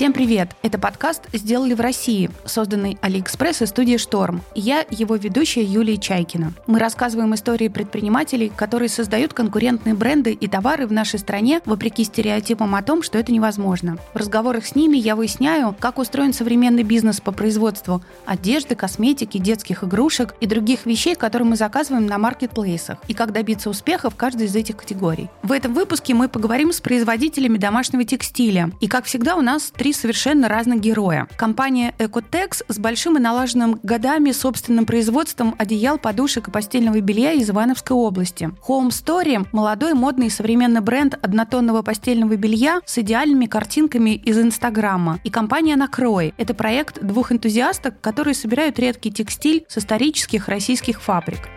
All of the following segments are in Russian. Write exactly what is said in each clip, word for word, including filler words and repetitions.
Всем привет! Это подкаст «Сделали в России», созданный AliExpress и студией «Шторм». Я его ведущая Юлия Чайкина. Мы рассказываем истории предпринимателей, которые создают конкурентные бренды и товары в нашей стране, вопреки стереотипам о том, что это невозможно. В разговорах с ними я выясняю, как устроен современный бизнес по производству одежды, косметики, детских игрушек и других вещей, которые мы заказываем на маркетплейсах, и как добиться успеха в каждой из этих категорий. В этом выпуске мы поговорим с производителями домашнего текстиля. И, как всегда, у нас три совершенно разных героя. Компания Ecotex с большим и налаженным годами собственным производством одеял, подушек и постельного белья из Ивановской области. HomeStory – молодой, модный и современный бренд однотонного постельного белья с идеальными картинками из Инстаграма. И компания Накрой – это проект двух энтузиасток, которые собирают редкий текстиль с исторических российских фабрик.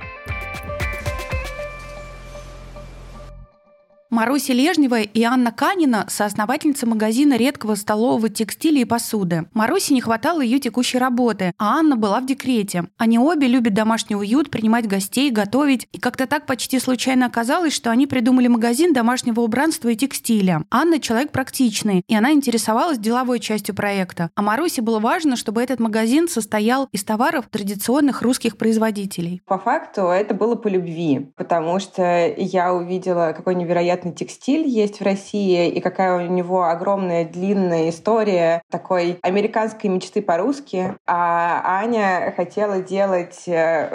Маруся Лежнева и Анна Канина – соосновательницы магазина редкого столового текстиля и посуды. Марусе не хватало ее текущей работы, а Анна была в декрете. Они обе любят домашний уют, принимать гостей, готовить. И как-то так почти случайно оказалось, что они придумали магазин домашнего убранства и текстиля. Анна – человек практичный, и она интересовалась деловой частью проекта. А Марусе было важно, чтобы этот магазин состоял из товаров традиционных русских производителей. По факту это было по любви, потому что я увидела, какой невероятный текстиль есть в России, и какая у него огромная длинная история такой американской мечты по-русски. А Аня хотела делать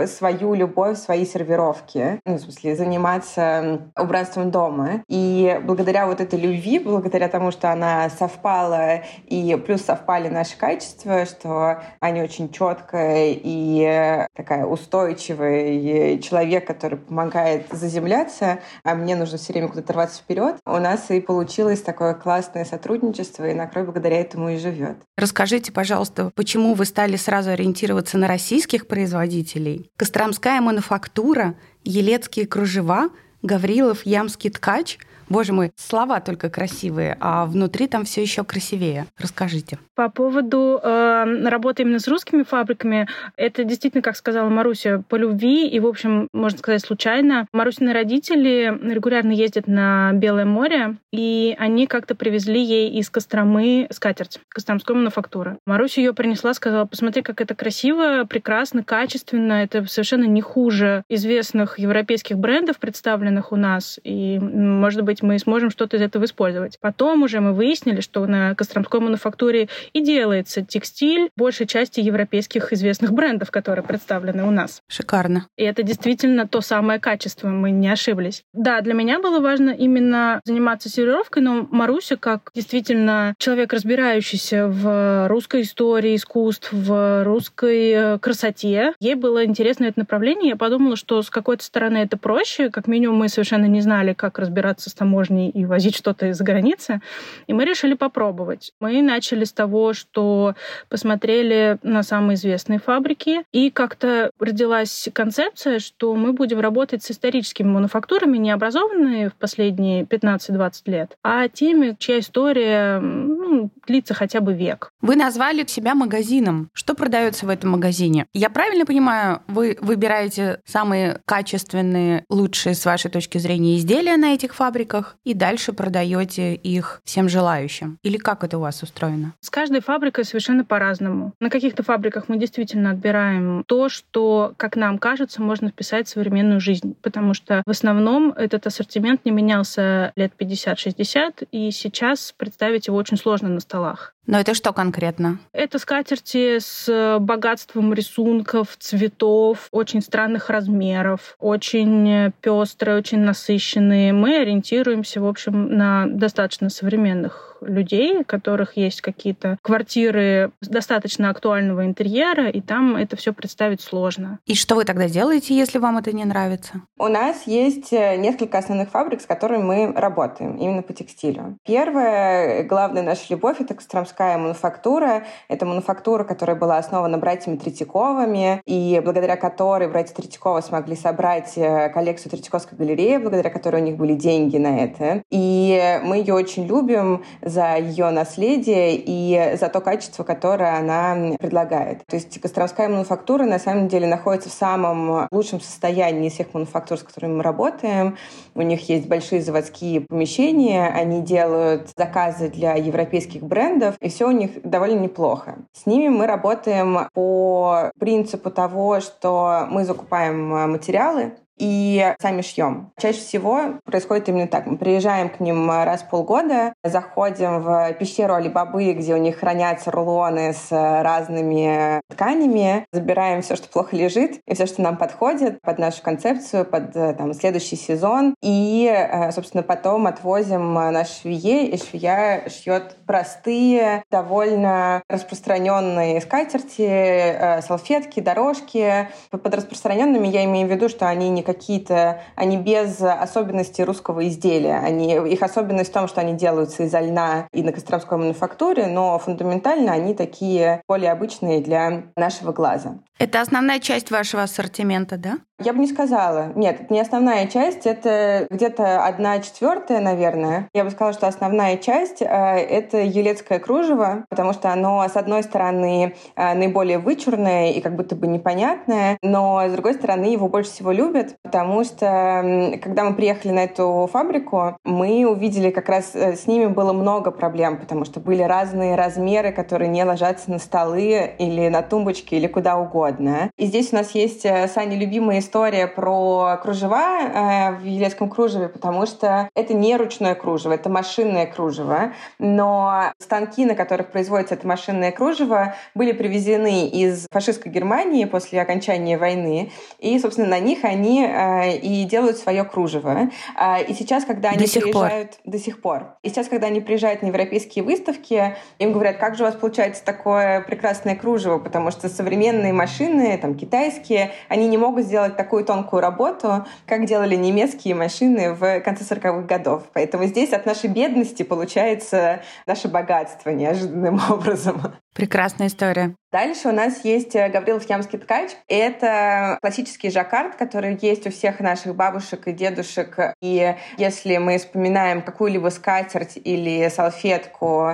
свою любовь, свои сервировки, ну, в смысле, заниматься убранством дома. И благодаря вот этой любви, благодаря тому, что она совпала, и плюс совпали наши качества, что Аня очень четкая и такая устойчивый человек, который помогает заземляться, а мне нужно все время куда-то вперед. У нас и получилось такое классное сотрудничество, и Накрой благодаря этому и живет. Расскажите, пожалуйста, почему вы стали сразу ориентироваться на российских производителей? Костромская мануфактура, Елецкие кружева, Гаврилов-Ямский ткач. Боже мой, слова только красивые, а внутри там все еще красивее. Расскажите. По поводу э, работы именно с русскими фабриками, это действительно, как сказала Маруся, по любви и, в общем, можно сказать, случайно. Марусины родители регулярно ездят на Белое море, и они как-то привезли ей из Костромы скатерть, Костромской мануфактуры. Маруся ее принесла, сказала: посмотри, как это красиво, прекрасно, качественно, это совершенно не хуже известных европейских брендов, представленных у нас, и, может быть, мы сможем что-то из этого использовать. Потом уже мы выяснили, что на Костромской мануфактуре и делается текстиль большей части европейских известных брендов, которые представлены у нас. Шикарно. И это действительно то самое качество, мы не ошиблись. Да, для меня было важно именно заниматься сервировкой, но Маруся, как действительно человек, разбирающийся в русской истории, искусств, в русской красоте, ей было интересно это направление. Я подумала, что с какой-то стороны это проще, как минимум мы совершенно не знали, как разбираться с там таможней и возить что-то из-за границы. И мы решили попробовать. Мы начали с того, что посмотрели на самые известные фабрики, и как-то родилась концепция, что мы будем работать с историческими мануфактурами, не образованными в последние пятнадцать-двадцать лет, а теми, чья история, ну, длится хотя бы век. Вы назвали себя магазином. Что продается в этом магазине? Я правильно понимаю, вы выбираете самые качественные, лучшие с вашей точки зрения изделия на этих фабриках, и дальше продаете их всем желающим? Или как это у вас устроено? С каждой фабрикой совершенно по-разному. На каких-то фабриках мы действительно отбираем то, что, как нам кажется, можно вписать в современную жизнь, потому что в основном этот ассортимент не менялся лет пятьдесят-шестьдесят, и сейчас представить его очень сложно на столах. Но это что конкретно? Это скатерти с богатством рисунков, цветов, очень странных размеров, очень пестрые, очень насыщенные. Мы ориентируемся, в общем, на достаточно современных людей, у которых есть какие-то квартиры достаточно актуального интерьера, и там это все представить сложно. И что вы тогда делаете, если вам это не нравится? У нас есть несколько основных фабрик, с которыми мы работаем, именно по текстилю. Первая, главная наша любовь — это Костромская мануфактура. Это мануфактура, которая была основана братьями Третьяковыми, и благодаря которой братья Третьякова смогли собрать коллекцию Третьяковской галереи, благодаря которой у них были деньги на это. И мы ее очень любим за ее наследие и за то качество, которое она предлагает. То есть Костромская мануфактура на самом деле находится в самом лучшем состоянии из всех мануфактур, с которыми мы работаем. У них есть большие заводские помещения, они делают заказы для европейских брендов, и и все у них довольно неплохо. С ними мы работаем по принципу того, что мы закупаем материалы и сами шьем. Чаще всего происходит именно так. Мы приезжаем к ним раз в полгода, заходим в пещеру Али-Бабы, где у них хранятся рулоны с разными тканями, забираем все, что плохо лежит, и все, что нам подходит под нашу концепцию, под там, следующий сезон. И, собственно, потом отвозим наш швее, и швея шьет простые, довольно распространенные скатерти, салфетки, дорожки. Под распространенными я имею в виду, что они не какие-то, они без особенностей русского изделия. Они, их особенность в том, что они делаются изо льна и на Костромской мануфактуре, но фундаментально они такие более обычные для нашего глаза. Это основная часть вашего ассортимента, да? Я бы не сказала. Нет, это не основная часть, это где-то одна четвертая, наверное. Я бы сказала, что основная часть — это елецкое кружево, потому что оно, с одной стороны, наиболее вычурное и как будто бы непонятное, но, с другой стороны, его больше всего любят, потому что, когда мы приехали на эту фабрику, мы увидели, как раз с ними было много проблем, потому что были разные размеры, которые не ложатся на столы или на тумбочки или куда угодно. И здесь у нас есть с Аней любимые история про кружева э, в елецком кружеве, потому что это не ручное кружево, это машинное кружево. Но станки, на которых производится это машинное кружево, были привезены из фашистской Германии после окончания войны. И, собственно, на них они э, и делают свое кружево. Э, и сейчас, когда они до сих приезжают... Пор. До сих пор. И сейчас, когда они приезжают на европейские выставки, им говорят, как же у вас получается такое прекрасное кружево, потому что современные машины, там, китайские, они не могут сделать такую тонкую работу, как делали немецкие машины в конце сороковых годов. Поэтому здесь от нашей бедности получается наше богатство неожиданным образом. Прекрасная история. Дальше у нас есть Гаврилов-Ямский ткач. Это классический жаккард, который есть у всех наших бабушек и дедушек. И если мы вспоминаем какую-либо скатерть или салфетку,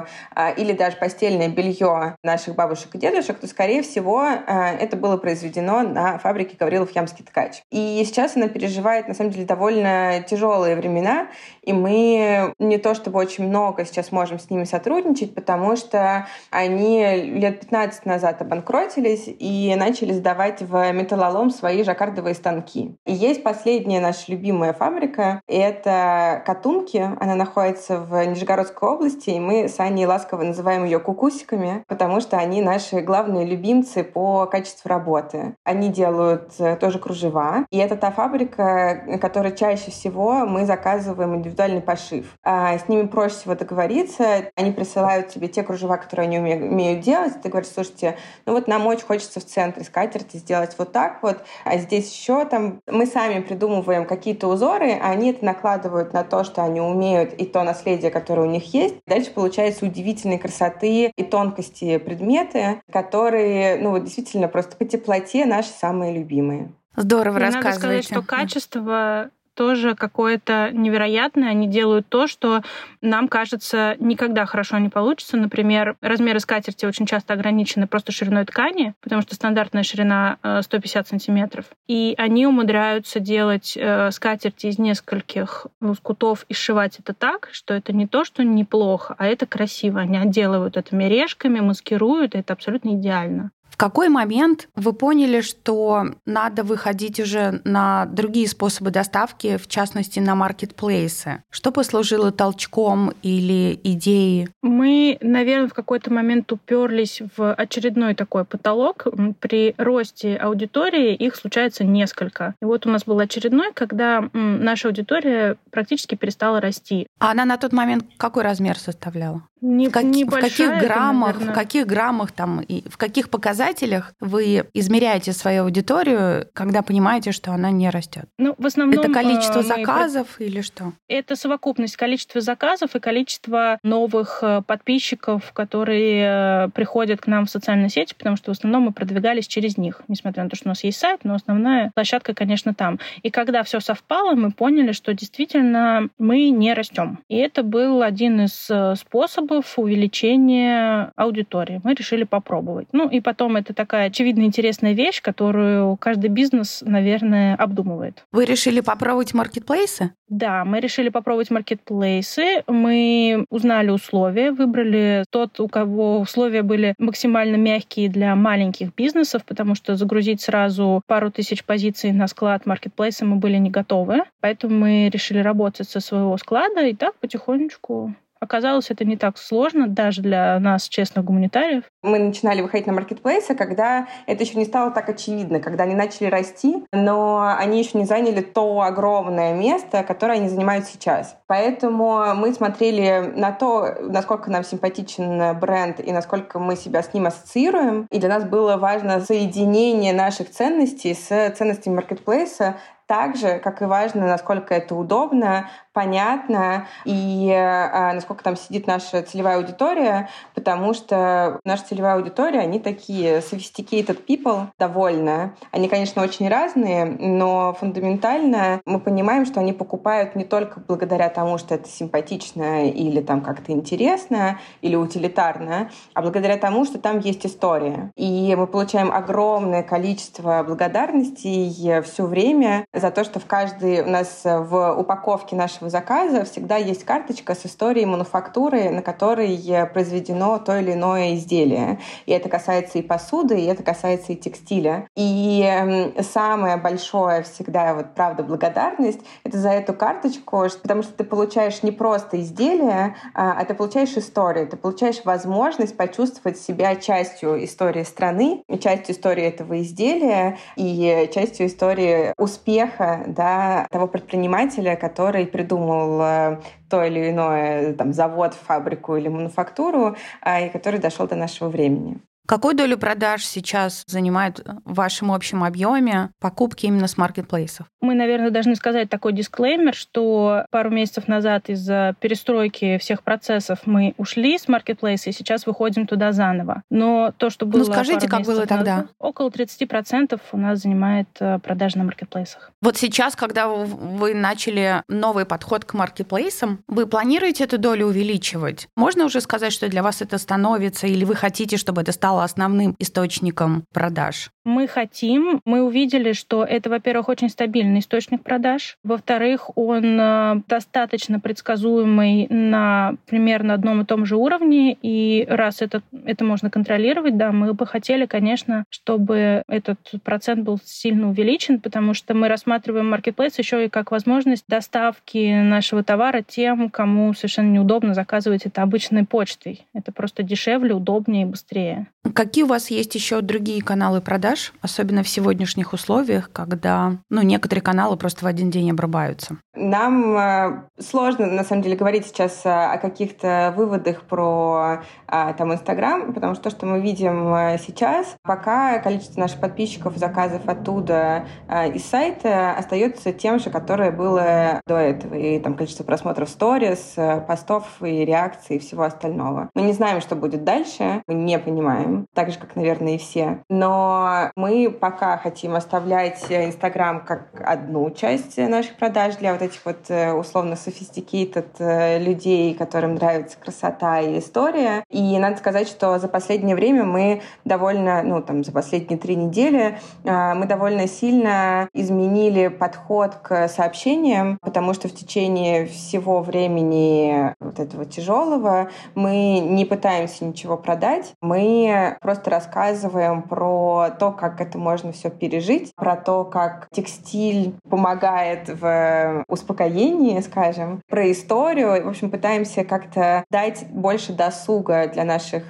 или даже постельное белье наших бабушек и дедушек, то, скорее всего, это было произведено на фабрике Гаврилов-Ямский ткач. И сейчас она переживает, на самом деле, довольно тяжелые времена, и мы не то чтобы очень много сейчас можем с ними сотрудничать, потому что они лет пятнадцать назад обанкротились и начали сдавать в металлолом свои жаккардовые станки. И есть последняя наша любимая фабрика, это Катунки, она находится в Нижегородской области, и мы с Аней ласково называем ее кукусиками, потому что они наши главные любимцы по качеству работы. Они делают тоже кружева, и это та фабрика, которой чаще всего мы заказываем индивидуальный пошив. А с ними проще всего договориться, они присылают тебе те кружева, которые они умеют делать, ты говоришь, слушайте, ну вот нам очень хочется в центре скатерти сделать вот так вот, а здесь еще там мы сами придумываем какие-то узоры, а они это накладывают на то, что они умеют, и то наследие, которое у них есть. Дальше получается удивительной красоты и тонкости предметы, которые, ну вот действительно просто по теплоте наши самые любимые. Здорово рассказываете. Надо сказать, что качество тоже какое-то невероятное. Они делают то, что нам кажется никогда хорошо не получится. Например, размеры скатерти очень часто ограничены просто шириной ткани, потому что стандартная ширина сто пятьдесят сантиметров. И они умудряются делать скатерти из нескольких лоскутов и сшивать это так, что это не то, что неплохо, а это красиво. Они отделывают это мережками, маскируют, и это абсолютно идеально. В какой момент вы поняли, что надо выходить уже на другие способы доставки, в частности, на маркетплейсы? Что послужило толчком или идеей? Мы, наверное, в какой-то момент уперлись в очередной такой потолок. При росте аудитории их случается несколько. И вот у нас был очередной, когда наша аудитория практически перестала расти. А она на тот момент какой размер составляла? Не, в, как... небольшая, в каких граммах, это, в каких граммах там, и в каких показателях вы измеряете свою аудиторию, когда понимаете, что она не растет? Ну, в основном это количество заказов мы... или что? Это совокупность количества заказов и количество новых подписчиков, которые приходят к нам в социальные сети, потому что в основном мы продвигались через них, несмотря на то, что у нас есть сайт, но основная площадка, конечно, там. И когда все совпало, мы поняли, что действительно мы не растем. И это был один из способов масштабов, увеличения аудитории. Мы решили попробовать. Ну и потом это такая очевидно интересная вещь, которую каждый бизнес, наверное, обдумывает. Вы решили попробовать маркетплейсы? Да, мы решили попробовать маркетплейсы. Мы узнали условия, выбрали тот, у кого условия были максимально мягкие для маленьких бизнесов, потому что загрузить сразу пару тысяч позиций на склад маркетплейса мы были не готовы. Поэтому мы решили работать со своего склада и так потихонечку. Оказалось, это не так сложно даже для нас, честных гуманитариев. Мы начинали выходить на маркетплейсы, когда это еще не стало так очевидно, когда они начали расти, но они еще не заняли то огромное место, которое они занимают сейчас. Поэтому мы смотрели на то, насколько нам симпатичен бренд и насколько мы себя с ним ассоциируем. И для нас было важно соединение наших ценностей с ценностями маркетплейса, так же, как и важно, насколько это удобно, понятно, и а, насколько там сидит наша целевая аудитория, потому что наша целевая аудитория, они такие sophisticated people довольно. Они, конечно, очень разные, но фундаментально мы понимаем, что они покупают не только благодаря тому, что это симпатично или там как-то интересно, или утилитарно, а благодаря тому, что там есть история. И мы получаем огромное количество благодарностей все время за то, что в каждой у нас в упаковке нашего заказа всегда есть карточка с историей мануфактуры, на которой произведено то или иное изделие. И это касается и посуды, и это касается и текстиля. И самое большое всегда, вот правда, благодарность — это за эту карточку, потому что ты получаешь не просто изделие, а ты получаешь историю, ты получаешь возможность почувствовать себя частью истории страны, частью истории этого изделия и частью истории успеха, да, того предпринимателя, который придумал то или иное там, завод, фабрику или мануфактуру, и который дошел до нашего времени. Какую долю продаж сейчас занимают в вашем общем объеме покупки именно с маркетплейсов? Мы, наверное, должны сказать такой дисклеймер, что пару месяцев назад из-за перестройки всех процессов мы ушли с маркетплейса и сейчас выходим туда заново. Но то, что было... Ну скажите, как было тогда? Назад, около тридцать процентов у нас занимает продажи на маркетплейсах. Вот сейчас, когда вы начали новый подход к маркетплейсам, вы планируете эту долю увеличивать? Можно уже сказать, что для вас это становится, или вы хотите, чтобы это стало основным источником продаж? Мы хотим. Мы увидели, что это, во-первых, очень стабильный источник продаж. Во-вторых, он достаточно предсказуемый на примерно одном и том же уровне. И раз это, это можно контролировать, да, мы бы хотели, конечно, чтобы этот процент был сильно увеличен, потому что мы рассматриваем маркетплейс еще и как возможность доставки нашего товара тем, кому совершенно неудобно заказывать это обычной почтой. Это просто дешевле, удобнее и быстрее. Какие у вас есть еще другие каналы продаж, особенно в сегодняшних условиях, когда ну, некоторые каналы просто в один день обрубаются? Нам сложно, на самом деле, говорить сейчас о каких-то выводах про там, Инстаграм, потому что то, что мы видим сейчас, пока количество наших подписчиков, заказов оттуда из сайта остается тем же, которое было до этого. И там количество просмотров сторис, постов и реакций и всего остального. Мы не знаем, что будет дальше, мы не понимаем. Так же, как, наверное, и все. Но мы пока хотим оставлять Инстаграм как одну часть наших продаж для вот этих вот условно sophisticated людей, которым нравится красота и история. И надо сказать, что за последнее время мы довольно, ну там за последние три недели мы довольно сильно изменили подход к сообщениям, потому что в течение всего времени вот этого тяжелого мы не пытаемся ничего продать. Мы просто рассказываем про то, как это можно все пережить, про то, как текстиль помогает в успокоении, скажем, про историю. В общем, пытаемся как-то дать больше досуга для наших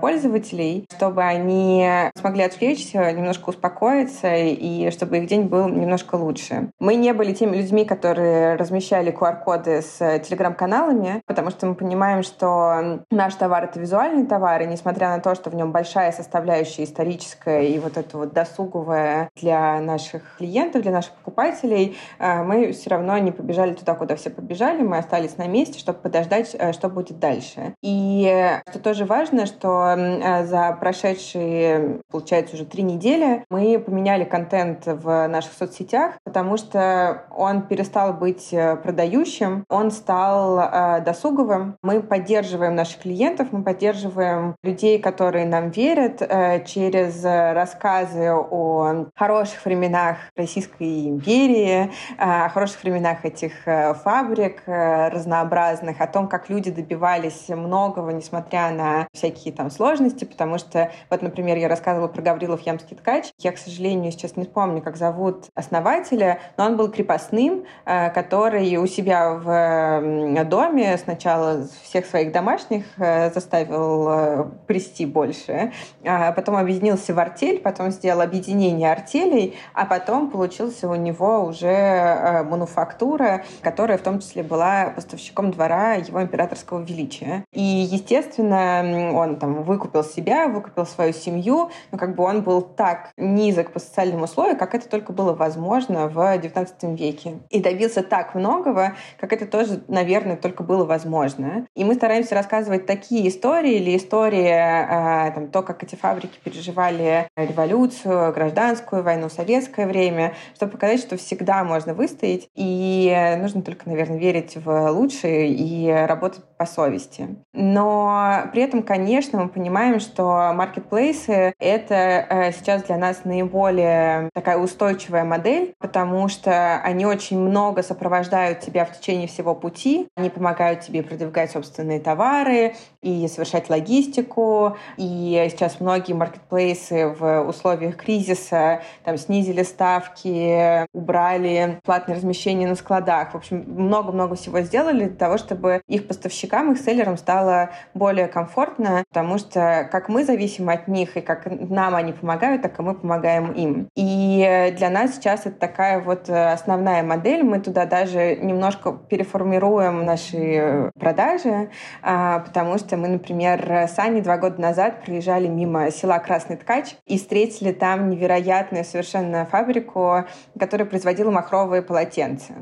пользователей, чтобы они смогли отвлечься, немножко успокоиться и чтобы их день был немножко лучше. Мы не были теми людьми, которые размещали ку ар коды с телеграм-каналами, потому что мы понимаем, что наш товар — это визуальный товар, и несмотря на то, что в нем большая составляющая историческая и вот эта что вот досуговое для наших клиентов, для наших покупателей, мы все равно не побежали туда, куда все побежали, мы остались на месте, чтобы подождать, что будет дальше. И что тоже важно, что за прошедшие, получается, уже три недели мы поменяли контент в наших соцсетях, потому что он перестал быть продающим, он стал досуговым. Мы поддерживаем наших клиентов, мы поддерживаем людей, которые нам верят, через рассказы о хороших временах Российской империи, о хороших временах этих фабрик разнообразных, о том, как люди добивались многого, несмотря на всякие там сложности, потому что, вот, например, я рассказывала про Гаврилов-Ямский ткач. Я, к сожалению, сейчас не вспомню, как зовут основателя, но он был крепостным, который у себя в доме сначала всех своих домашних заставил прести больше, потом объединился в артель, потом сделал объединение артелей, а потом получился у него уже мануфактура, которая в том числе была поставщиком двора его императорского величия. И, естественно, он там выкупил себя, выкупил свою семью, но как бы он был так низок по социальному слою, как это только было возможно в девятнадцатом веке. И добился так многого, как это тоже, наверное, только было возможно. И мы стараемся рассказывать такие истории или истории, там, то, как эти фабрики переживали революцию, гражданскую войну, советское время, чтобы показать, что всегда можно выстоять, и нужно только, наверное, верить в лучшее и работать по совести. Но при этом, конечно, мы понимаем, что маркетплейсы — это сейчас для нас наиболее такая устойчивая модель, потому что они очень много сопровождают тебя в течение всего пути, они помогают тебе продвигать собственные товары и совершать логистику, и сейчас многие маркетплейсы в условиях кризиса там снизили ставки, убрали платное размещение на складах. В общем, много-много всего сделали для того, чтобы их поставщикам, их селлерам стало более комфортно, потому что как мы зависим от них, и как нам они помогают, так и мы помогаем им. И для нас сейчас это такая вот основная модель. Мы туда даже немножко переформируем наши продажи, потому что мы, например, с Аней два года назад проезжали мимо села Красный Ткач и встретили там невероятную совершенно фабрику, которая производила махровые полотенца.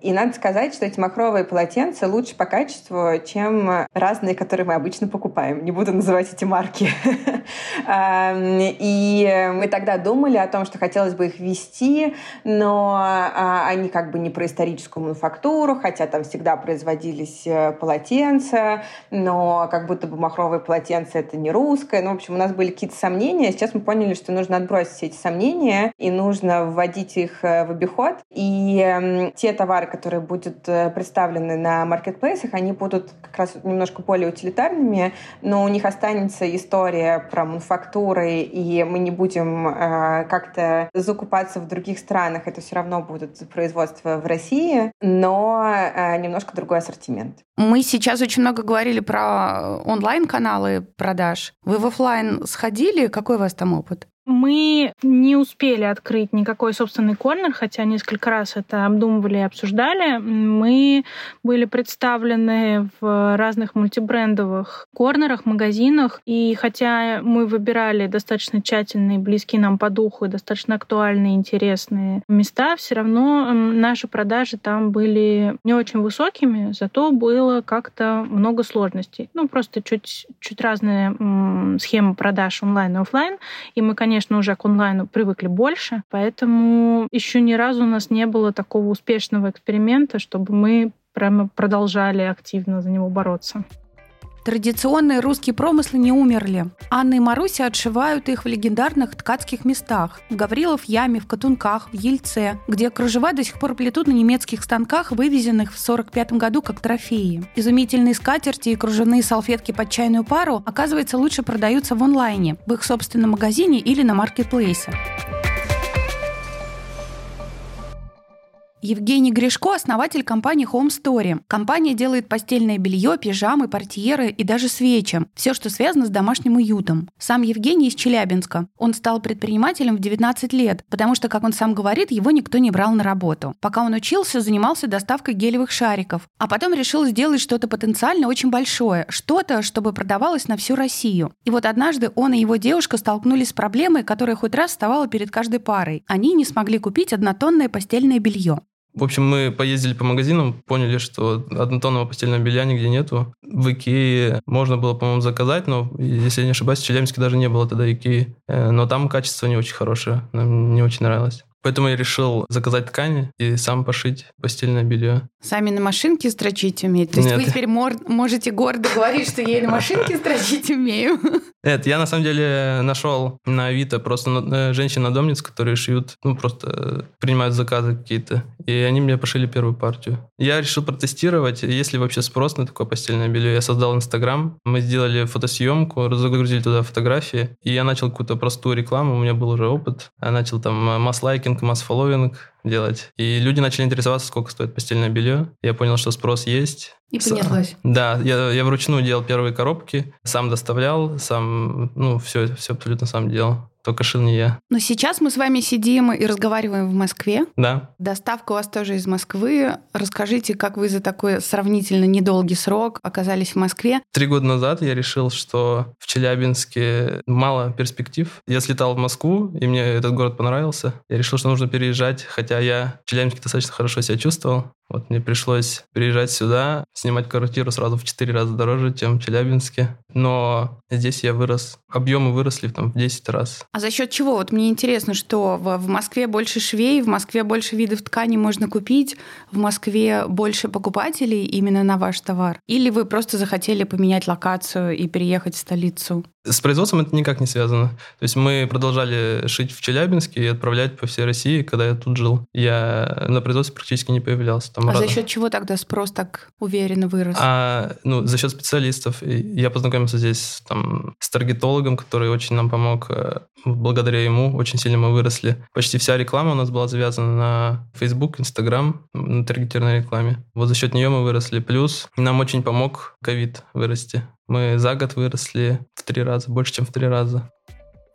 И надо сказать, что эти махровые полотенца лучше по качеству, чем разные, которые мы обычно покупаем. Не буду называть эти марки. И мы тогда думали о том, что хотелось бы их вести, но они как бы не про историческую мануфактуру, хотя там всегда производились полотенца, но как будто бы махровые полотенца — это не русское. Ну, в общем, у нас были какие-то сомнения. Сейчас мы поняли, что нужно отбросить эти сомнения, и нужно вводить их в обиход. И те товары, которые будут представлены на маркетплейсах, они будут как раз немножко более утилитарными, но у них останется история про мануфактуры, и мы не будем э, как-то закупаться в других странах. Это все равно будут производства в России, но э, немножко другой ассортимент. Мы сейчас очень много говорили про онлайн-каналы продаж. Вы в офлайн сходили? Какой у вас там опыт? Мы не успели открыть никакой собственный корнер, хотя несколько раз это обдумывали и обсуждали. Мы были представлены в разных мультибрендовых корнерах, магазинах, и хотя мы выбирали достаточно тщательные, близкие нам по духу, достаточно актуальные, интересные места, все равно наши продажи там были не очень высокими, зато было как-то много сложностей. Ну, просто чуть, чуть разные м- схемы продаж онлайн и офлайн, и мы, конечно, конечно, уже к онлайну привыкли больше, поэтому еще ни разу у нас не было такого успешного эксперимента, чтобы мы прямо продолжали активно за него бороться. Традиционные русские промыслы не умерли. Анна и Маруся отшивают их в легендарных ткацких местах. В Гаврилов-Яме, в Катунках, в Ельце, где кружева до сих пор плетут на немецких станках, вывезенных в сорок пятом году как трофеи. Изумительные скатерти и кружевные салфетки под чайную пару, оказывается, лучше продаются в онлайне, в их собственном магазине или на маркетплейсе. Евгений Гришко – основатель компании HomeStory. Компания делает постельное белье, пижамы, портьеры и даже свечи. Все, что связано с домашним уютом. Сам Евгений из Челябинска. Он стал предпринимателем в девятнадцать лет, потому что, как он сам говорит, его никто не брал на работу. Пока он учился, занимался доставкой гелевых шариков. А потом решил сделать что-то потенциально очень большое. Что-то, чтобы продавалось на всю Россию. И вот однажды он и его девушка столкнулись с проблемой, которая хоть раз вставала перед каждой парой. Они не смогли купить однотонное постельное белье. В общем, мы поездили по магазинам, поняли, что однотонного постельного белья нигде нету. В Икее можно было, по-моему, заказать, но, если я не ошибаюсь, в Челябинске даже не было тогда Икеи. Но там качество не очень хорошее, нам не очень нравилось. Поэтому я решил заказать ткани и сам пошить постельное белье. Сами на машинке строчить умеете? То есть Нет. вы теперь мор- можете гордо говорить, что я и на машинке строчить умею? Нет, я на самом деле нашел на Авито просто женщин-надомниц, которые шьют, ну просто принимают заказы какие-то. И они мне пошили первую партию. Я решил протестировать, есть ли вообще спрос на такое постельное белье. Я создал Инстаграм, мы сделали фотосъемку, загрузили туда фотографии. И я начал какую-то простую рекламу, у меня был уже опыт. Я начал там масс-лайкинг, масс-фолловинг делать. И люди начали интересоваться, сколько стоит постельное белье. Я понял, что спрос есть. И понеслось. Да, я, я вручную делал первые коробки, сам доставлял, сам, ну, все, все абсолютно сам делал. Только шил не я. Но сейчас мы с вами сидим и разговариваем в Москве. Да. Доставка у вас тоже из Москвы. Расскажите, как вы за такой сравнительно недолгий срок оказались в Москве? Три года назад я решил, что в Челябинске мало перспектив. Я слетал в Москву, и мне этот город понравился. Я решил, что нужно переезжать, хотя я в Челябинске достаточно хорошо себя чувствовал. Вот мне пришлось переезжать сюда, снимать квартиру сразу в четыре раза дороже, чем в Челябинске. Но здесь я вырос. Объемы выросли там в десять раз. А за счет чего? Вот мне интересно, что в Москве больше швей, в Москве больше видов тканей можно купить, в Москве больше покупателей именно на ваш товар? Или вы просто захотели поменять локацию и переехать в столицу? С производством это никак не связано. То есть мы продолжали шить в Челябинске и отправлять по всей России, когда я тут жил. Я на производстве практически не появлялся. Там а рано. За счет чего тогда спрос так уверенно вырос? А, ну, за счет специалистов. Я познакомился здесь там, с таргетологом, который очень нам помог. Благодаря ему очень сильно мы выросли. Почти вся реклама у нас была завязана на Facebook, Instagram, на таргетированной рекламе. Вот за счет нее мы выросли. Плюс нам очень помог ковид вырасти. Мы за год выросли в три раза, больше, чем в три раза.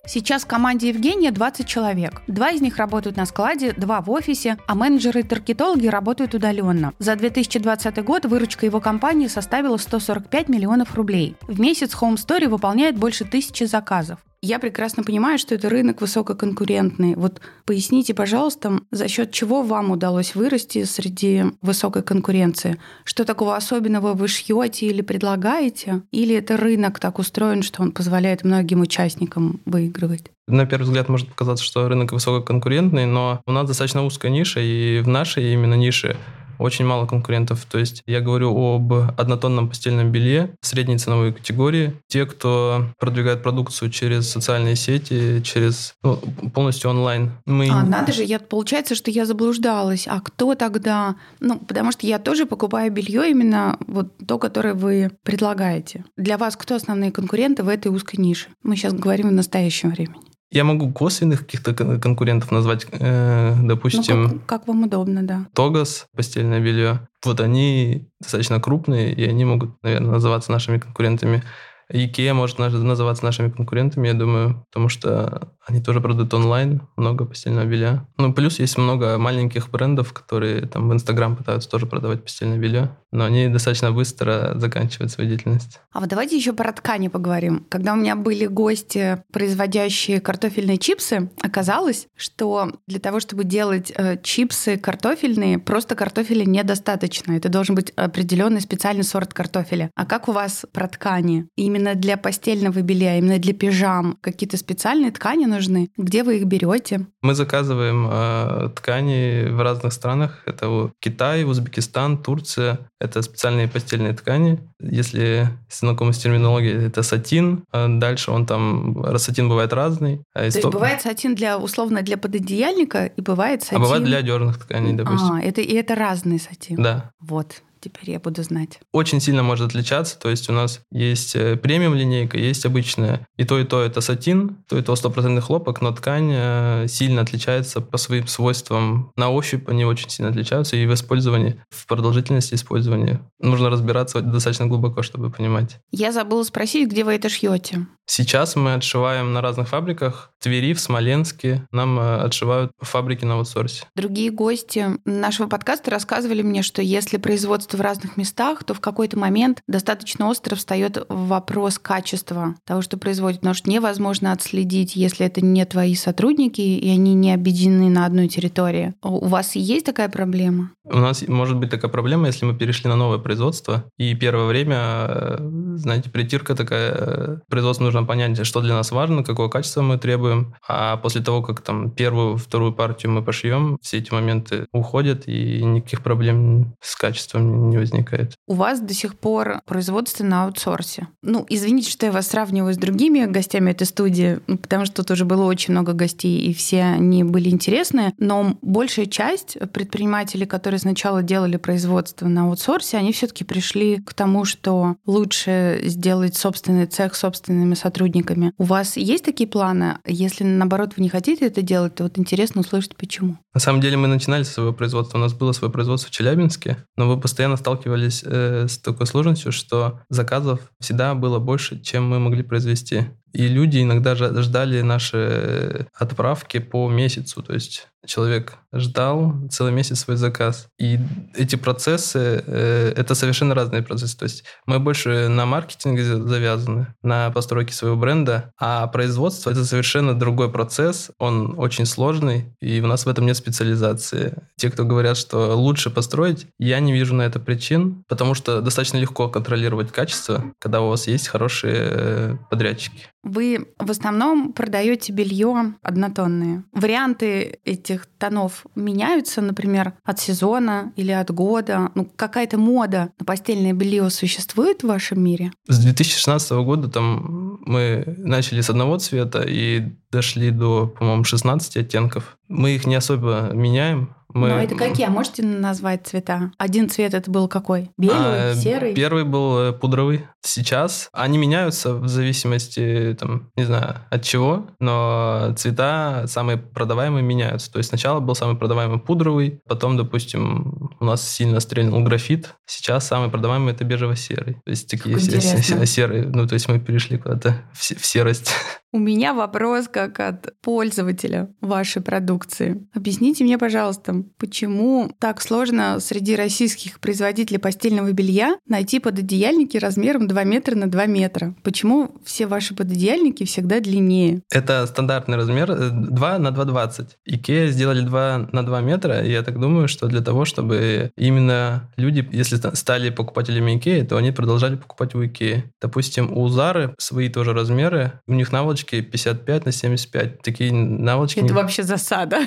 Сейчас в команде Евгения двадцать человек. Два из них работают на складе, два в офисе, а менеджеры и таргетологи работают удаленно. За две тысячи двадцатый год выручка его компании составила сто сорок пять миллионов рублей. В месяц HomeStory выполняет больше тысячи заказов. Я прекрасно понимаю, что это рынок высококонкурентный. Вот поясните, пожалуйста, за счет чего вам удалось вырасти среди высокой конкуренции? Что такого особенного вы шьете или предлагаете? Или это рынок так устроен, что он позволяет многим участникам выигрывать? На первый взгляд может показаться, что рынок высококонкурентный, но у нас достаточно узкая ниша, и в нашей именно нише очень мало конкурентов. То есть я говорю об однотонном постельном белье средней ценовой категории. Те, кто продвигает продукцию через социальные сети, через ну, полностью онлайн. Мы... А надо же, я, получается, что я заблуждалась. А кто тогда? Ну, потому что я тоже покупаю белье именно вот то, которое вы предлагаете. Для вас кто основные конкуренты в этой узкой нише? Мы сейчас говорим в настоящем времени. Я могу косвенных каких-то конкурентов назвать, э, допустим... Ну, как, как вам удобно, да. Тогас, постельное белье. Вот они достаточно крупные, и они могут, наверное, называться нашими конкурентами. Икея может называться нашими конкурентами, я думаю, потому что они тоже продают онлайн, много постельного белья. Ну, плюс есть много маленьких брендов, которые там в Инстаграм пытаются тоже продавать постельное белье, но они достаточно быстро заканчивают свою деятельность. А вот давайте еще про ткани поговорим. Когда у меня были гости, производящие картофельные чипсы, оказалось, что для того, чтобы делать чипсы картофельные, просто картофеля недостаточно. Это должен быть определенный специальный сорт картофеля. А как у вас про ткани? Именно для постельного белья, именно для пижам какие-то специальные ткани нужны? Где вы их берете? Мы заказываем э, ткани в разных странах. Это Китай, Узбекистан, Турция. Это специальные постельные ткани. Если знакомы с терминологией, это сатин. А дальше он там... Сатин бывает разный. А То истоп... есть бывает сатин для, условно для пододеяльника и бывает сатин... А бывает для одежных тканей, допустим. А, это, и это разный сатин. Да. Вот. теперь я буду знать. Очень сильно может отличаться. То есть у нас есть премиум линейка, есть обычная. И то, и то это сатин, то и то сто процентов хлопок, но ткань сильно отличается по своим свойствам. На ощупь они очень сильно отличаются, и в использовании, в продолжительности использования. Нужно разбираться достаточно глубоко, чтобы понимать. Я забыла спросить, где вы это шьете? Сейчас мы отшиваем на разных фабриках. В Твери, в Смоленске нам отшивают фабрики на аутсорсе. Другие гости нашего подкаста рассказывали мне, что если производство в разных местах, то в какой-то момент достаточно остро встает вопрос качества того, что производят. Потому что невозможно отследить, если это не твои сотрудники, и они не объединены на одной территории. У вас есть такая проблема? У нас может быть такая проблема, если мы перешли на новое производство, и первое время, знаете, притирка такая, производство нужно понять, что для нас важно, какого качества мы требуем, а после того, как там первую, вторую партию мы пошьем, все эти моменты уходят, и никаких проблем с качеством не возникает. У вас до сих пор производство на аутсорсе. Ну, извините, что я вас сравниваю с другими гостями этой студии, потому что тут уже было очень много гостей, и все они были интересны, но большая часть предпринимателей, которые сначала делали производство на аутсорсе, они все-таки пришли к тому, что лучше сделать собственный цех с собственными сотрудниками. У вас есть такие планы? Если, наоборот, вы не хотите это делать, то вот интересно услышать, почему. На самом деле мы начинали с своего производства. У нас было свое производство в Челябинске, но вы постоянно сталкивались э, с такой сложностью, что заказов всегда было больше, чем мы могли произвести. И люди иногда ждали наши отправки по месяцу. То есть человек ждал целый месяц свой заказ. И эти процессы, э, это совершенно разные процессы. То есть мы больше на маркетинге завязаны, на постройке своего бренда, а производство — это совершенно другой процесс. Он очень сложный, и у нас в этом нет специализации. Те, кто говорят, что лучше построить, я не вижу на это причин, потому что достаточно легко контролировать качество, когда у вас есть хорошие э, подрядчики. Вы в основном продаете белье однотонное. Варианты этих тонов меняются, например, от сезона или от года. Ну, какая-то мода на постельное белье существует в вашем мире? С две тысячи шестнадцатого года там мы начали с одного цвета и дошли до, по-моему, шестнадцати оттенков. Мы их не особо меняем. Мы... Ну, это какие? А можете назвать цвета? Один цвет это был какой? Белый, а, серый? Первый был пудровый. Сейчас они меняются в зависимости, там, не знаю, от чего, но цвета самые продаваемые меняются. То есть сначала был самый продаваемый пудровый, потом, допустим, у нас сильно стрельнул графит. Сейчас самый продаваемый это бежево-серый. То есть такие серые. Ну, то есть мы перешли куда-то в серость. У меня вопрос как от пользователя вашей продукции. Объясните мне, пожалуйста, почему так сложно среди российских производителей постельного белья найти пододеяльники размером два метра на два метра? Почему все ваши пододеяльники всегда длиннее? Это стандартный размер два на два двадцать. Икея сделали два на два метра, и я так думаю, что для того, чтобы именно люди, если стали покупателями Икеи, то они продолжали покупать у Икеи. Допустим, у Зары свои тоже размеры, у них наволочки пятьдесят пять на семьдесят пять. Такие наволочки... Это не... вообще засада.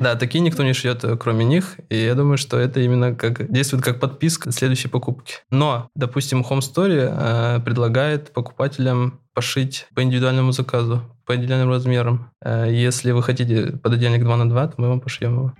Да, такие никто не шьет, кроме них. И я думаю, что это именно как действует как подписка к следующей покупке. Но, допустим, HomeStory э, предлагает покупателям пошить по индивидуальному заказу, по индивидуальным размерам. Э, если вы хотите пододеяльник два на два, то мы вам пошьем его.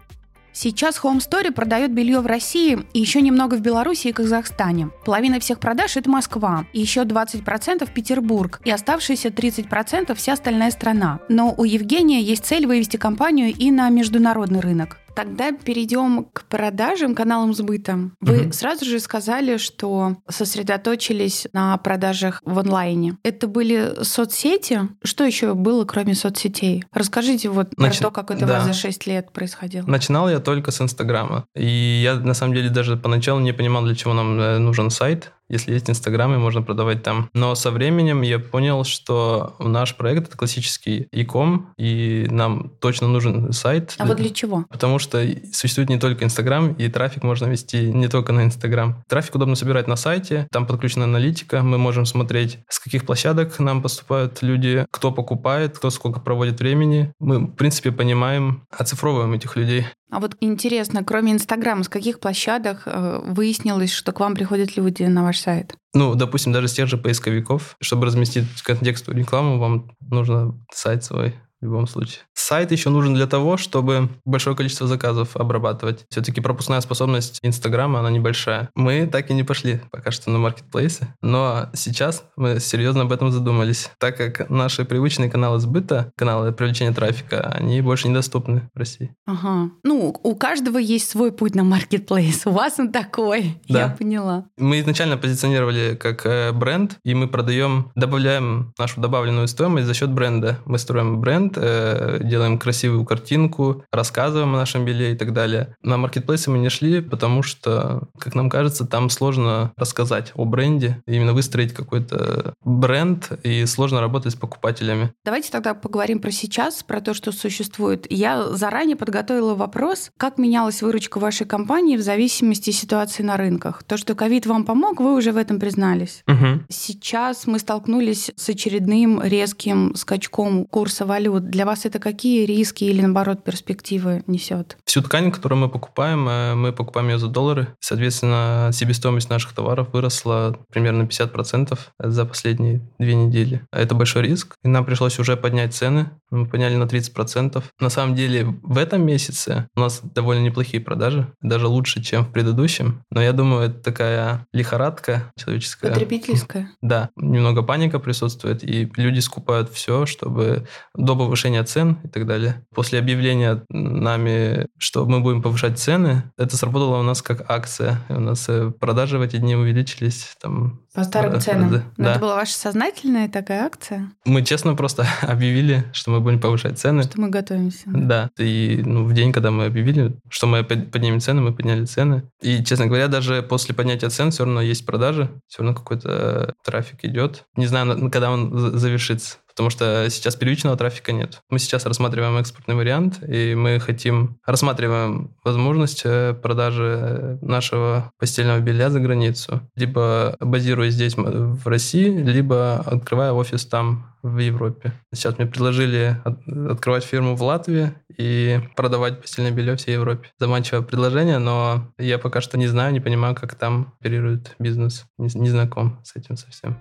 Сейчас HomeStory продает белье в России и еще немного в Беларуси и Казахстане. Половина всех продаж – это Москва, и еще двадцать процентов – Петербург, и оставшиеся тридцать процентов – вся остальная страна. Но у Евгения есть цель вывести компанию и на международный рынок. Тогда перейдем к продажам, каналам сбыта. Вы угу. сразу же сказали, что сосредоточились на продажах в онлайне. Это были соцсети? Что еще было, кроме соцсетей? Расскажите вот Начи... про то, как это да. у вас за шесть лет происходило. Начинал я только с Инстаграма. И я, на самом деле, даже поначалу не понимал, для чего нам нужен сайт. Если есть Инстаграм, и можно продавать там. Но со временем я понял, что наш проект — это классический e-com, и нам точно нужен сайт. А вот для чего? Потому что существует не только Инстаграм, и трафик можно вести не только на Инстаграм. Трафик удобно собирать на сайте, там подключена аналитика, мы можем смотреть, с каких площадок к нам поступают люди, кто покупает, кто сколько проводит времени. Мы, в принципе, понимаем, оцифровываем этих людей. А вот интересно, кроме Инстаграма, с каких площадок выяснилось, что к вам приходят люди на ваш сайт? Ну, допустим, даже с тех же поисковиков. Чтобы разместить контекстную рекламу, вам нужно сайт свой в любом случае. Сайт еще нужен для того, чтобы большое количество заказов обрабатывать. Все-таки пропускная способность Инстаграма, она небольшая. Мы так и не пошли пока что на маркетплейсы, но сейчас мы серьезно об этом задумались, так как наши привычные каналы сбыта, каналы привлечения трафика, они больше недоступны в России. Ага. Ну, у каждого есть свой путь на маркетплейс. У вас он такой, да. Я поняла. Мы изначально позиционировали как бренд, и мы продаем, добавляем нашу добавленную стоимость за счет бренда. Мы строим бренд, делаем красивую картинку, рассказываем о нашем белье и так далее. На маркетплейсы мы не шли, потому что, как нам кажется, там сложно рассказать о бренде, именно выстроить какой-то бренд, и сложно работать с покупателями. Давайте тогда поговорим про сейчас, про то, что существует. Я заранее подготовила вопрос, как менялась выручка вашей компании в зависимости от ситуации на рынках. То, что ковид вам помог, вы уже в этом признались. Угу. Сейчас мы столкнулись с очередным резким скачком курса валют. Для вас это какие риски или, наоборот, перспективы несет? Всю ткань, которую мы покупаем, мы покупаем ее за доллары. Соответственно, себестоимость наших товаров выросла примерно пятьдесят процентов за последние две недели. Это большой риск. И нам пришлось уже поднять цены. Мы подняли на тридцать процентов. На самом деле, в этом месяце у нас довольно неплохие продажи. Даже лучше, чем в предыдущем. Но я думаю, это такая лихорадка человеческая. Потребительская. Да. Немного паника присутствует, и люди скупают все, чтобы до повышения цен и так далее. После объявления нами, что мы будем повышать цены, это сработало у нас как акция. И у нас продажи в эти дни увеличились. Там, По старым раз, ценам. Раз, да. Это была ваша сознательная такая акция? Мы честно просто объявили, что мы будем повышать цены. Что мы готовимся. Да. да. И ну, в день, когда мы объявили, что мы поднимем цены, мы подняли цены. И, честно говоря, даже после поднятия цен все равно есть продажи, все равно какой-то трафик идет. Не знаю, когда он завершится. Потому что сейчас первичного трафика нет. Мы сейчас рассматриваем экспортный вариант, и мы хотим, рассматриваем возможность продажи нашего постельного белья за границу, либо базируясь здесь в России, либо открывая офис там, в Европе. Сейчас мне предложили от, открывать фирму в Латвии и продавать постельное белье всей Европе. Заманчивое предложение, но я пока что не знаю, не понимаю, как там оперирует бизнес. Не, не знаком с этим совсем.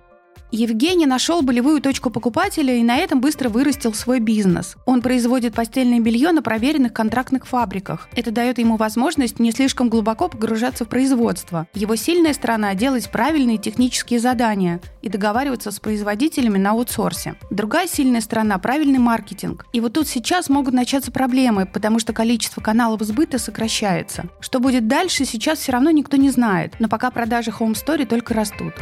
Евгений нашел болевую точку покупателя и на этом быстро вырастил свой бизнес. Он производит постельное белье на проверенных контрактных фабриках. Это дает ему возможность не слишком глубоко погружаться в производство. Его сильная сторона – делать правильные технические задания и договариваться с производителями на аутсорсе. Другая сильная сторона – правильный маркетинг. И вот тут сейчас могут начаться проблемы, потому что количество каналов сбыта сокращается. Что будет дальше, сейчас все равно никто не знает. Но пока продажи HomeStory только растут.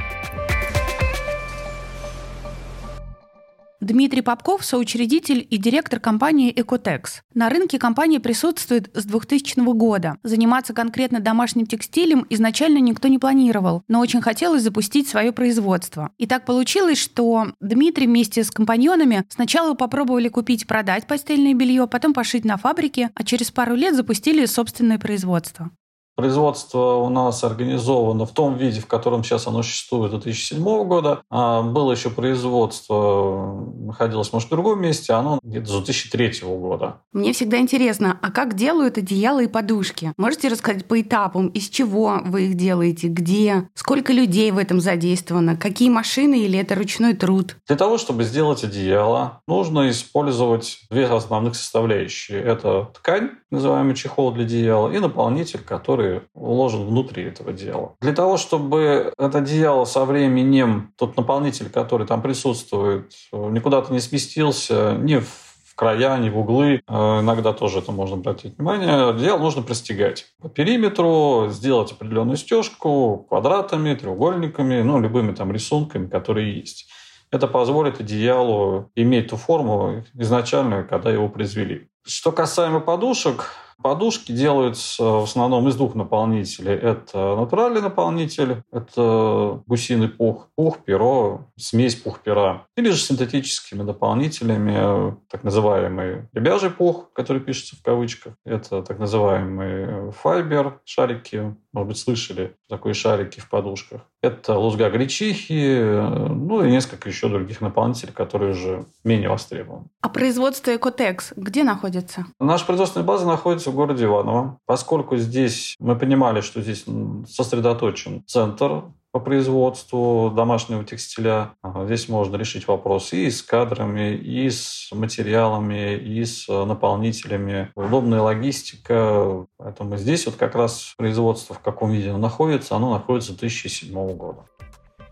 Дмитрий Попков – соучредитель и директор компании Ecotex. На рынке компания присутствует с двухтысячного года. Заниматься конкретно домашним текстилем изначально никто не планировал, но очень хотелось запустить свое производство. И так получилось, что Дмитрий вместе с компаньонами сначала попробовали купить-продать постельное белье, потом пошить на фабрике, а через пару лет запустили собственное производство. Производство у нас организовано в том виде, в котором сейчас оно существует, до две тысячи седьмого года. А было еще производство, находилось, может, в другом месте, оно где-то с две тысячи третьего года. Мне всегда интересно, а как делают одеяла и подушки? Можете рассказать по этапам, из чего вы их делаете, где, сколько людей в этом задействовано, какие машины или это ручной труд? Для того, чтобы сделать одеяло, нужно использовать две основных составляющие. Это ткань, называемый чехол для одеяла, и наполнитель, который уложен внутри этого одеяла. Для того, чтобы это одеяло со временем, тот наполнитель, который там присутствует, никуда-то не сместился, ни в края, ни в углы, иногда тоже это можно обратить внимание, одеяло нужно простегать по периметру, сделать определенную стежку квадратами, треугольниками, ну, любыми там рисунками, которые есть. Это позволит одеялу иметь ту форму изначальную, когда его произвели. Что касаемо подушек, подушки делаются в основном из двух наполнителей. Это натуральный наполнитель, это гусиный пух, пух, перо, смесь пух-пера. Или же синтетическими наполнителями, так называемый ребяжий пух, который пишется в кавычках. Это так называемый файбер, шарики. Может быть, слышали такие шарики в подушках. Это лузга гречихи, ну и несколько еще других наполнителей, которые уже менее востребованы. А производство Ecotex где находится? Наша производственная база находится в городе Иваново. Поскольку здесь мы понимали, что здесь сосредоточен центр по производству домашнего текстиля. Здесь можно решить вопрос и с кадрами, и с материалами, и с наполнителями. Удобная логистика. Поэтому здесь вот как раз производство, в каком виде оно находится, оно находится с две тысячи седьмого года.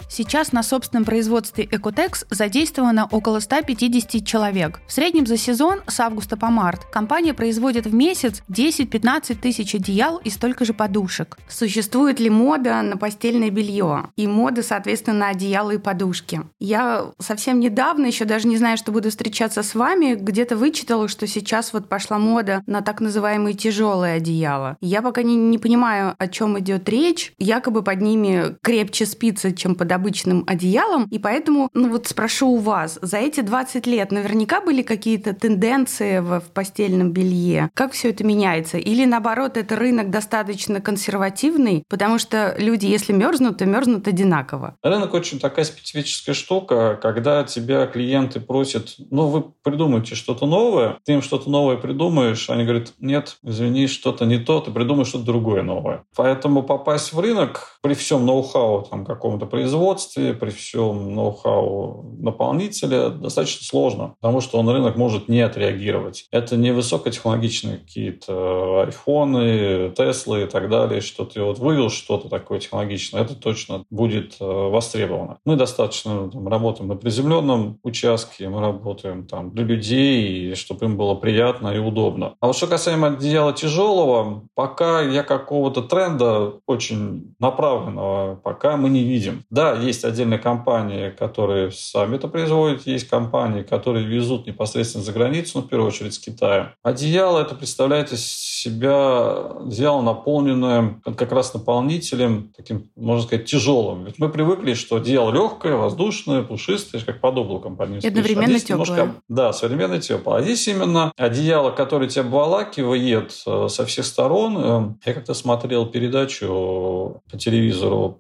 Сейчас на собственном производстве Ecotex задействовано около ста пятидесяти человек. В среднем за сезон с августа по март компания производит в месяц десять-пятнадцать тысяч одеял и столько же подушек. Существует ли мода на постельное белье? И мода, соответственно, на одеяла и подушки. Я совсем недавно, еще даже не знаю, что буду встречаться с вами, где-то вычитала, что сейчас вот пошла мода на так называемые тяжелые одеяла. Я пока не, не понимаю, о чем идет речь. Якобы под ними крепче спится, чем под обычным одеялом, и поэтому, ну вот спрошу у вас, за эти двадцать лет наверняка были какие-то тенденции в, в постельном белье? Как все это меняется? Или наоборот, это рынок достаточно консервативный, потому что люди, если мерзнут, то мерзнут одинаково? Рынок очень такая специфическая штука, когда тебя клиенты просят, ну вы придумайте что-то новое, ты им что-то новое придумаешь, они говорят, нет, извини, что-то не то, ты придумаешь что-то другое новое. Поэтому попасть в рынок при всем ноу-хау там какому-то производству, при всем ноу-хау наполнителя достаточно сложно, потому что он рынок может не отреагировать. Это не высокотехнологичные какие-то айфоны, теслы и так далее, что ты вот вывел что-то такое технологичное, это точно будет востребовано. Мы достаточно там, работаем на приземленном участке, мы работаем там для людей, чтобы им было приятно и удобно. А вот что касаемо одеяла тяжелого, пока я какого-то тренда очень направленного пока мы не видим. Да, есть отдельные компании, которые сами это производят, есть компании, которые везут непосредственно за границу, ну, в первую очередь с Китая. Одеяло это представляет из себя одеяло, наполненное как раз наполнителем, таким, можно сказать, тяжелым. Ведь мы привыкли, что одеяло легкое, воздушное, пушистое, как под облаком под ним спишь. Одновременно а теплое. Немножко, да, современно теплое. А здесь именно одеяло, которое тебя обволакивает со всех сторон. Я как-то смотрел передачу по телевизору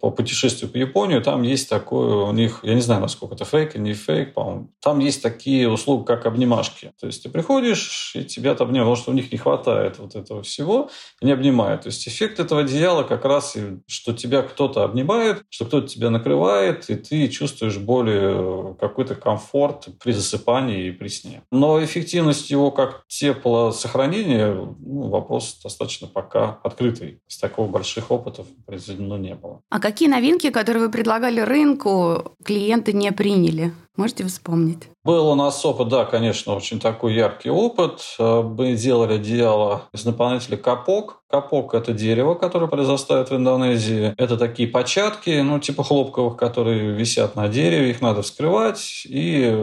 по путешествию по Японии, там есть такое у них, я не знаю, насколько это фейк или не фейк, по-моему, там есть такие услуги, как обнимашки. То есть ты приходишь, и тебя обнимают, потому что у них не хватает вот этого всего, и не обнимают. То есть эффект этого одеяла как раз, что тебя кто-то обнимает, что кто-то тебя накрывает, и ты чувствуешь более какой-то комфорт при засыпании и при сне. Но эффективность его как теплосохранения, ну, вопрос достаточно пока открытый. С такого больших опытов произведено не было. А какие новинки, которые вы предлагаете, предлагали рынку, клиенты не приняли. Можете вспомнить? Был у нас опыт, да, конечно, очень такой яркий опыт. Мы делали одеяло из наполнителя капок. Капок – это дерево, которое произрастает в Индонезии. Это такие початки, ну, типа хлопковых, которые висят на дереве. Их надо вскрывать и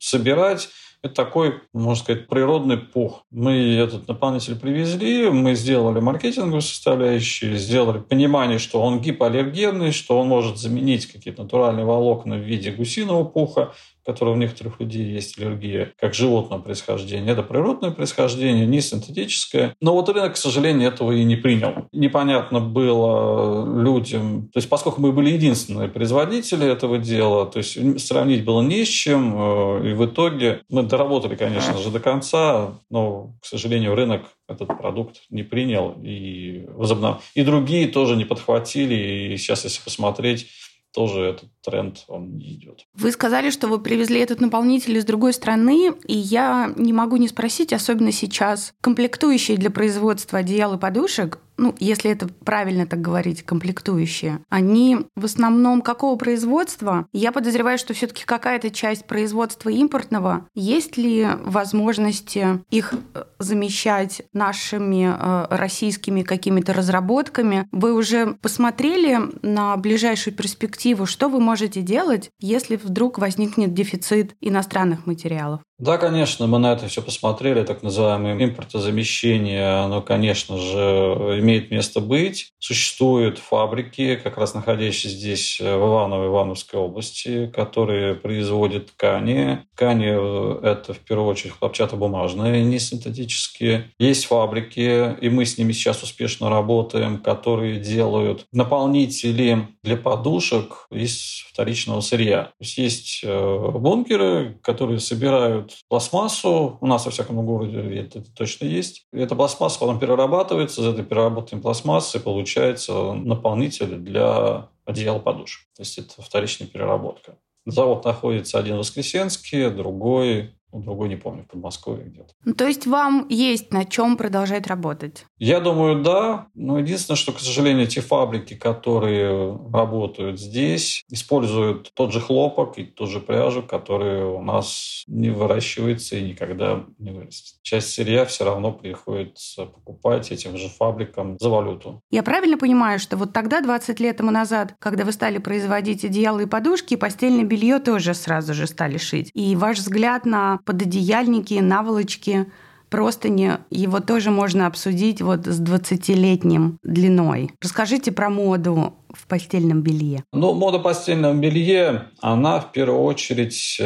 собирать. Это такой, можно сказать, природный пух. Мы этот наполнитель привезли, мы сделали маркетинговую составляющую, сделали понимание, что он гипоаллергенный, что он может заменить какие-то натуральные волокна в виде гусиного пуха, которые у некоторых людей есть аллергия, как животного происхождения. Это природное происхождение, не синтетическое. Но вот рынок, к сожалению, этого и не принял. Непонятно было людям, то есть поскольку мы были единственные производители этого дела, то есть сравнить было не с чем, и в итоге мы доработали, конечно же, до конца, но, к сожалению, рынок этот продукт не принял, и, возобновил. И другие тоже не подхватили, и сейчас, если посмотреть, тоже этот тренд, он не идет. Вы сказали, что вы привезли этот наполнитель из другой страны, и я не могу не спросить, особенно сейчас, комплектующие для производства одеял и подушек, ну, если это правильно так говорить, комплектующие, они в основном какого производства? Я подозреваю, что все-таки какая-то часть производства импортного. Есть ли возможности их замещать нашими э, российскими какими-то разработками? Вы уже посмотрели на ближайшую перспективу, что вы можете делать, если вдруг возникнет дефицит иностранных материалов? Да, конечно, мы на это все посмотрели, так называемое импортозамещение, оно, конечно же, имеет место быть. Существуют фабрики, как раз находящиеся здесь в Иваново-Ивановской области, которые производят ткани. Ткани – это, в первую очередь, хлопчатобумажные, не синтетические. Есть фабрики, и мы с ними сейчас успешно работаем, которые делают наполнители для подушек из вторичного сырья. То есть есть бункеры, которые собирают делают пластмассу. У нас, во всяком городе, это точно есть. Эта пластмасса потом перерабатывается. Из этой переработанной пластмассы получается наполнитель для одеял подушек. То есть это вторичная переработка. Завод находится один в Воскресенске, другой... Другой не помню, в Подмосковье где-то. То есть вам есть на чем продолжать работать? Я думаю, да. Но единственное, что, к сожалению, те фабрики, которые работают здесь, используют тот же хлопок и ту же пряжу, которая у нас не выращивается и никогда не вырастет. Часть сырья все равно приходится покупать этим же фабрикам за валюту. Я правильно понимаю, что вот тогда, двадцать лет тому назад, когда вы стали производить одеяла и подушки, постельное белье тоже сразу же стали шить? И ваш взгляд на пододеяльники, наволочки, простыни, его тоже можно обсудить вот с двадцатилетним длиной. Расскажите про моду в постельном белье. Ну, мода в постельном белье, она в первую очередь,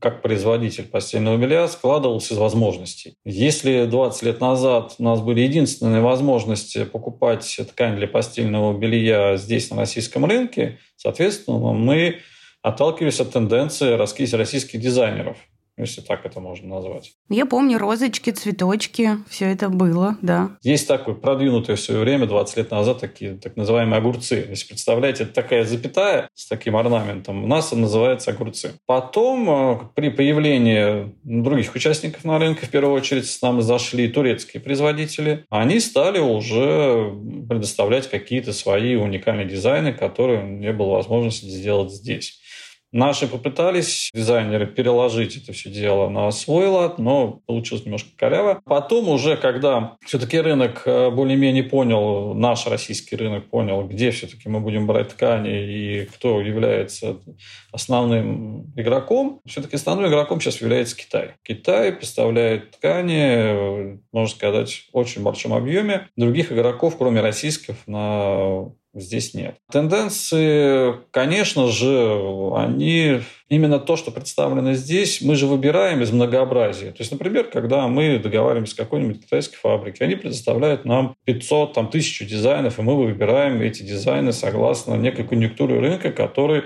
как производитель постельного белья, складывалась из возможностей. Если двадцать лет назад у нас были единственные возможности покупать ткань для постельного белья здесь, на российском рынке, соответственно, мы отталкивались от тенденции российских дизайнеров, если так это можно назвать. Я помню розочки, цветочки, все это было, да. Есть такое продвинутое в свое время, двадцать лет назад, такие так называемые огурцы. Если представляете, это такая запятая с таким орнаментом, у нас она называется огурцы. Потом, при появлении других участников на рынке, в первую очередь с нами зашли турецкие производители, они стали уже предоставлять какие-то свои уникальные дизайны, которые не было возможности сделать здесь. Наши попытались, дизайнеры, переложить это все дело на свой лад, но получилось немножко коряво. Потом уже, когда все-таки рынок более-менее понял, наш российский рынок понял, где все-таки мы будем брать ткани и кто является основным игроком, все-таки основным игроком сейчас является Китай. Китай поставляет ткани, можно сказать, в очень большом объеме. Других игроков, кроме российских, на... здесь нет. Тенденции, конечно же, они... Именно то, что представлено здесь, мы же выбираем из многообразия. То есть, например, когда мы договариваемся с какой-нибудь китайской фабрикой, они предоставляют нам пятьсот, там, тысячу дизайнов, и мы выбираем эти дизайны согласно некой конъюнктуре рынка, который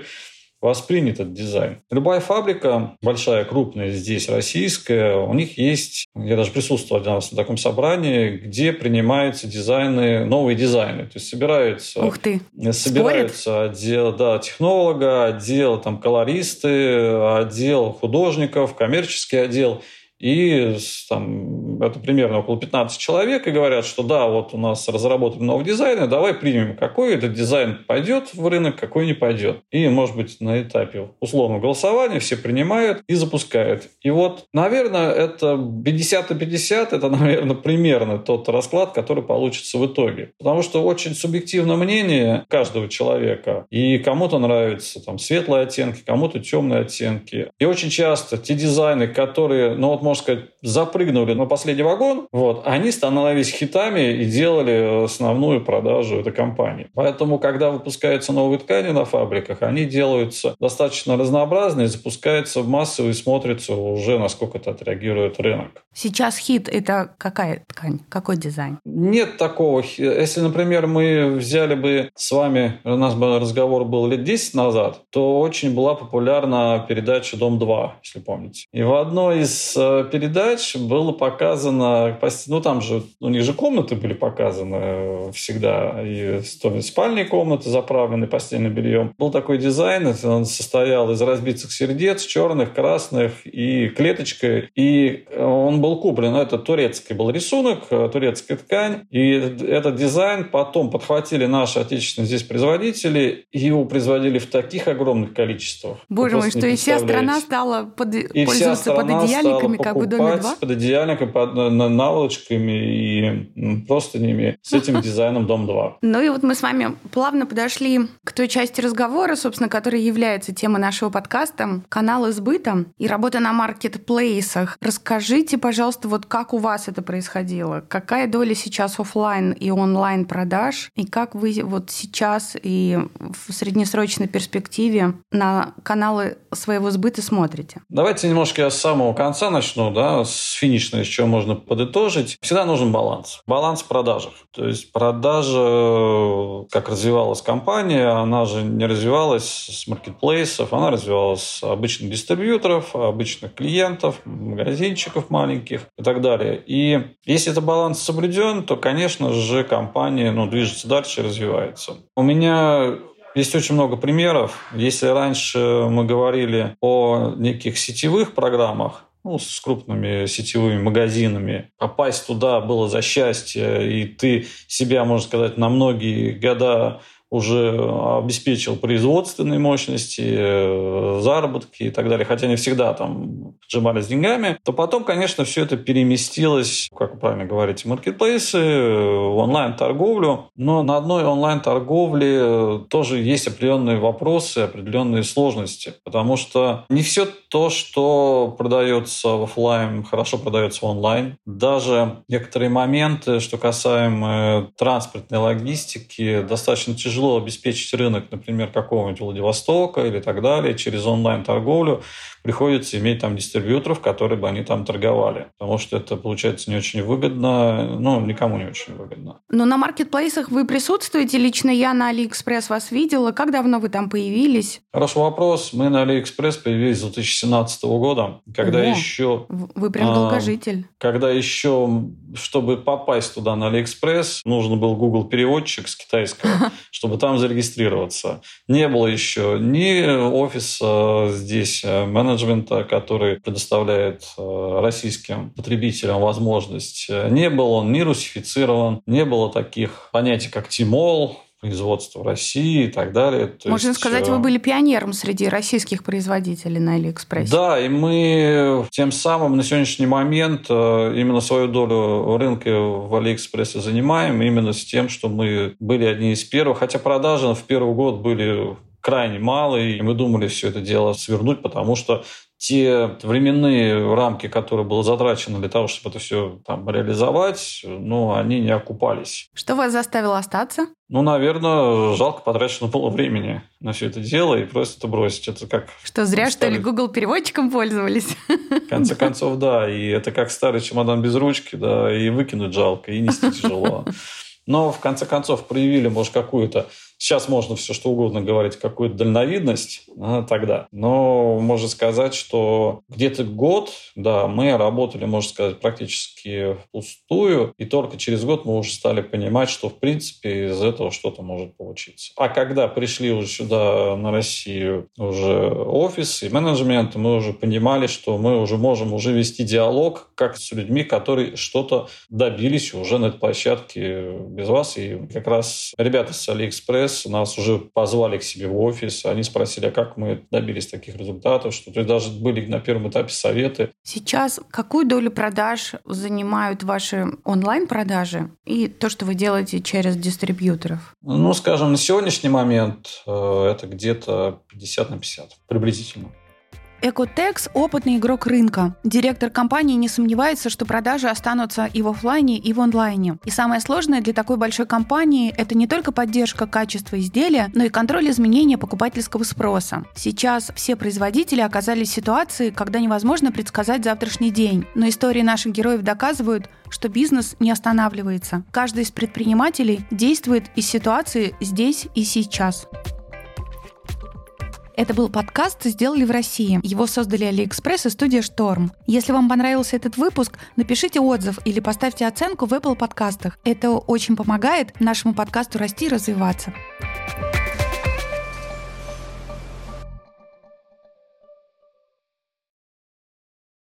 воспринят этот дизайн. Любая фабрика, большая, крупная, здесь российская, у них есть, я даже присутствовал один раз на таком собрании, где принимаются дизайны, новые дизайны. То есть собираются, Ух ты. собираются отдел да, технолога, отдел там, колористы, отдел художников, коммерческий отдел. И там, это примерно около пятнадцать человек, и говорят, что да, вот у нас разработан новый дизайн, давай примем, какой этот дизайн пойдет в рынок, какой не пойдет. И, может быть, на этапе условного голосования все принимают и запускают. И вот, наверное, это пятьдесят на пятьдесят, это, наверное, примерно тот расклад, который получится в итоге. Потому что очень субъективно мнение каждого человека. И кому-то нравятся там, светлые оттенки, кому-то темные оттенки. И очень часто те дизайны, которые, ну вот, можно сказать, запрыгнули на последний вагон, вот, они становились хитами и делали основную продажу этой компании. Поэтому, когда выпускаются новые ткани на фабриках, они делаются достаточно разнообразные, запускаются в массу и смотрятся уже, насколько это отреагирует рынок. Сейчас хит – это какая ткань? Какой дизайн? Нет такого. Если, например, мы взяли бы с вами, у нас бы разговор был лет десять назад, то очень была популярна передача «Дом-два», если помните. И в одной из передач было показано, ну там же, у них же комнаты были показаны всегда, и спальные комнаты заправлены постельным бельем. Был такой дизайн, он состоял из разбитых сердец, черных, красных и клеточкой, и он был куплен, это турецкий был рисунок, турецкая ткань, и этот дизайн потом подхватили наши отечественные здесь производители, и его производили в таких огромных количествах. Боже мой, что и вся страна стала под... и пользоваться пододеяльником, как бы Доме два? Пододеяльниками, под, наволочками и простынями с этим дизайном Дом-два. Ну и вот мы с вами плавно подошли к той части разговора, собственно, которая является темой нашего подкаста, канал сбыта и работа на маркетплейсах. Расскажите, пожалуйста, вот как у вас это происходило? Какая доля сейчас офлайн и онлайн продаж? И как вы вот сейчас и в среднесрочной перспективе на каналы своего сбыта смотрите? Давайте немножко я с самого конца начну, да, с финишной, с чего мы можно подытожить, всегда нужен баланс. Баланс в продажах. То есть продажа, как развивалась компания, она же не развивалась с маркетплейсов, она развивалась с обычных дистрибьюторов, обычных клиентов, магазинчиков маленьких и так далее. И если этот баланс соблюден, то, конечно же, компания, ну, движется дальше и развивается. У меня... Есть очень много примеров. Если раньше мы говорили о неких сетевых программах, ну, с крупными сетевыми магазинами, попасть туда было за счастье, и ты себя, можно сказать, на многие года уже обеспечил производственные мощности, заработки и так далее, хотя не всегда там сжимались деньгами, то потом, конечно, все это переместилось, как вы правильно говорите, в маркетплейсы, в онлайн-торговлю. Но на одной онлайн-торговле тоже есть определенные вопросы, определенные сложности, потому что не все то, что продается в офлайн, хорошо продается в онлайн. Даже некоторые моменты, что касаемо транспортной логистики, достаточно тяжело Тяжело обеспечить рынок, например, какого-нибудь Владивостока или так далее, через онлайн-торговлю приходится иметь там дистрибьюторов, которые бы они там торговали. Потому что это, получается, не очень выгодно, ну, никому не очень выгодно. Но на маркетплейсах вы присутствуете? Лично я на AliExpress вас видела. Как давно вы там появились? Хороший вопрос. Мы на AliExpress появились с две тысячи семнадцатого года, когда О, еще... Вы прям долгожитель. А, когда еще, чтобы попасть туда на AliExpress, нужен был Google-переводчик с китайского, чтобы там зарегистрироваться. Не было еще ни офиса здесь менеджмента, который предоставляет российским потребителям возможность. Не был он ни русифицирован, не было таких понятий, как Тимол, производство в России и так далее. То Можно есть, сказать, вы были пионером среди российских производителей на AliExpress. Да, и мы тем самым на сегодняшний момент именно свою долю рынка в AliExpress занимаем, именно с тем, что мы были одни из первых, хотя продажи в первый год были крайне малые, и мы думали все это дело свернуть, потому что те временные рамки, которые были затрачены для того, чтобы это все там реализовать, ну, они не окупались. Что вас заставило остаться? Ну, наверное, жалко потрачено было времени на все это дело и просто это бросить. Это как... Что, зря, старый... что ли, Google-переводчиком пользовались? В конце концов, да. И это как старый чемодан без ручки, да, и выкинуть жалко, и нести тяжело. Но, в конце концов, проявили, может, какую-то... Сейчас можно все что угодно говорить, какую-то дальновидность а, тогда. Но можно сказать, что где-то год, да, мы работали, можно сказать, практически впустую. И только через год мы уже стали понимать, что, в принципе, из этого что-то может получиться. А когда пришли уже сюда, на Россию, уже офис и менеджмент, мы уже понимали, что мы уже можем уже вести диалог как с людьми, которые что-то добились уже на этой площадке без вас. И как раз ребята с AliExpress нас уже позвали к себе в офис. Они спросили, а как мы добились таких результатов, что то есть даже были на первом этапе советы. Сейчас какую долю продаж занимают ваши онлайн-продажи и то, что вы делаете через дистрибьюторов? Ну, скажем, на сегодняшний момент это где-то пятьдесят на пятьдесят, приблизительно. Ecotex – опытный игрок рынка. Директор компании не сомневается, что продажи останутся и в офлайне, и в онлайне. И самое сложное для такой большой компании – это не только поддержка качества изделия, но и контроль изменения покупательского спроса. Сейчас все производители оказались в ситуации, когда невозможно предсказать завтрашний день. Но истории наших героев доказывают, что бизнес не останавливается. Каждый из предпринимателей действует из ситуации здесь и сейчас. Это был подкаст «Сделали в России». Его создали AliExpress и студия «Шторм». Если вам понравился этот выпуск, напишите отзыв или поставьте оценку в Apple подкастах. Это очень помогает нашему подкасту расти и развиваться.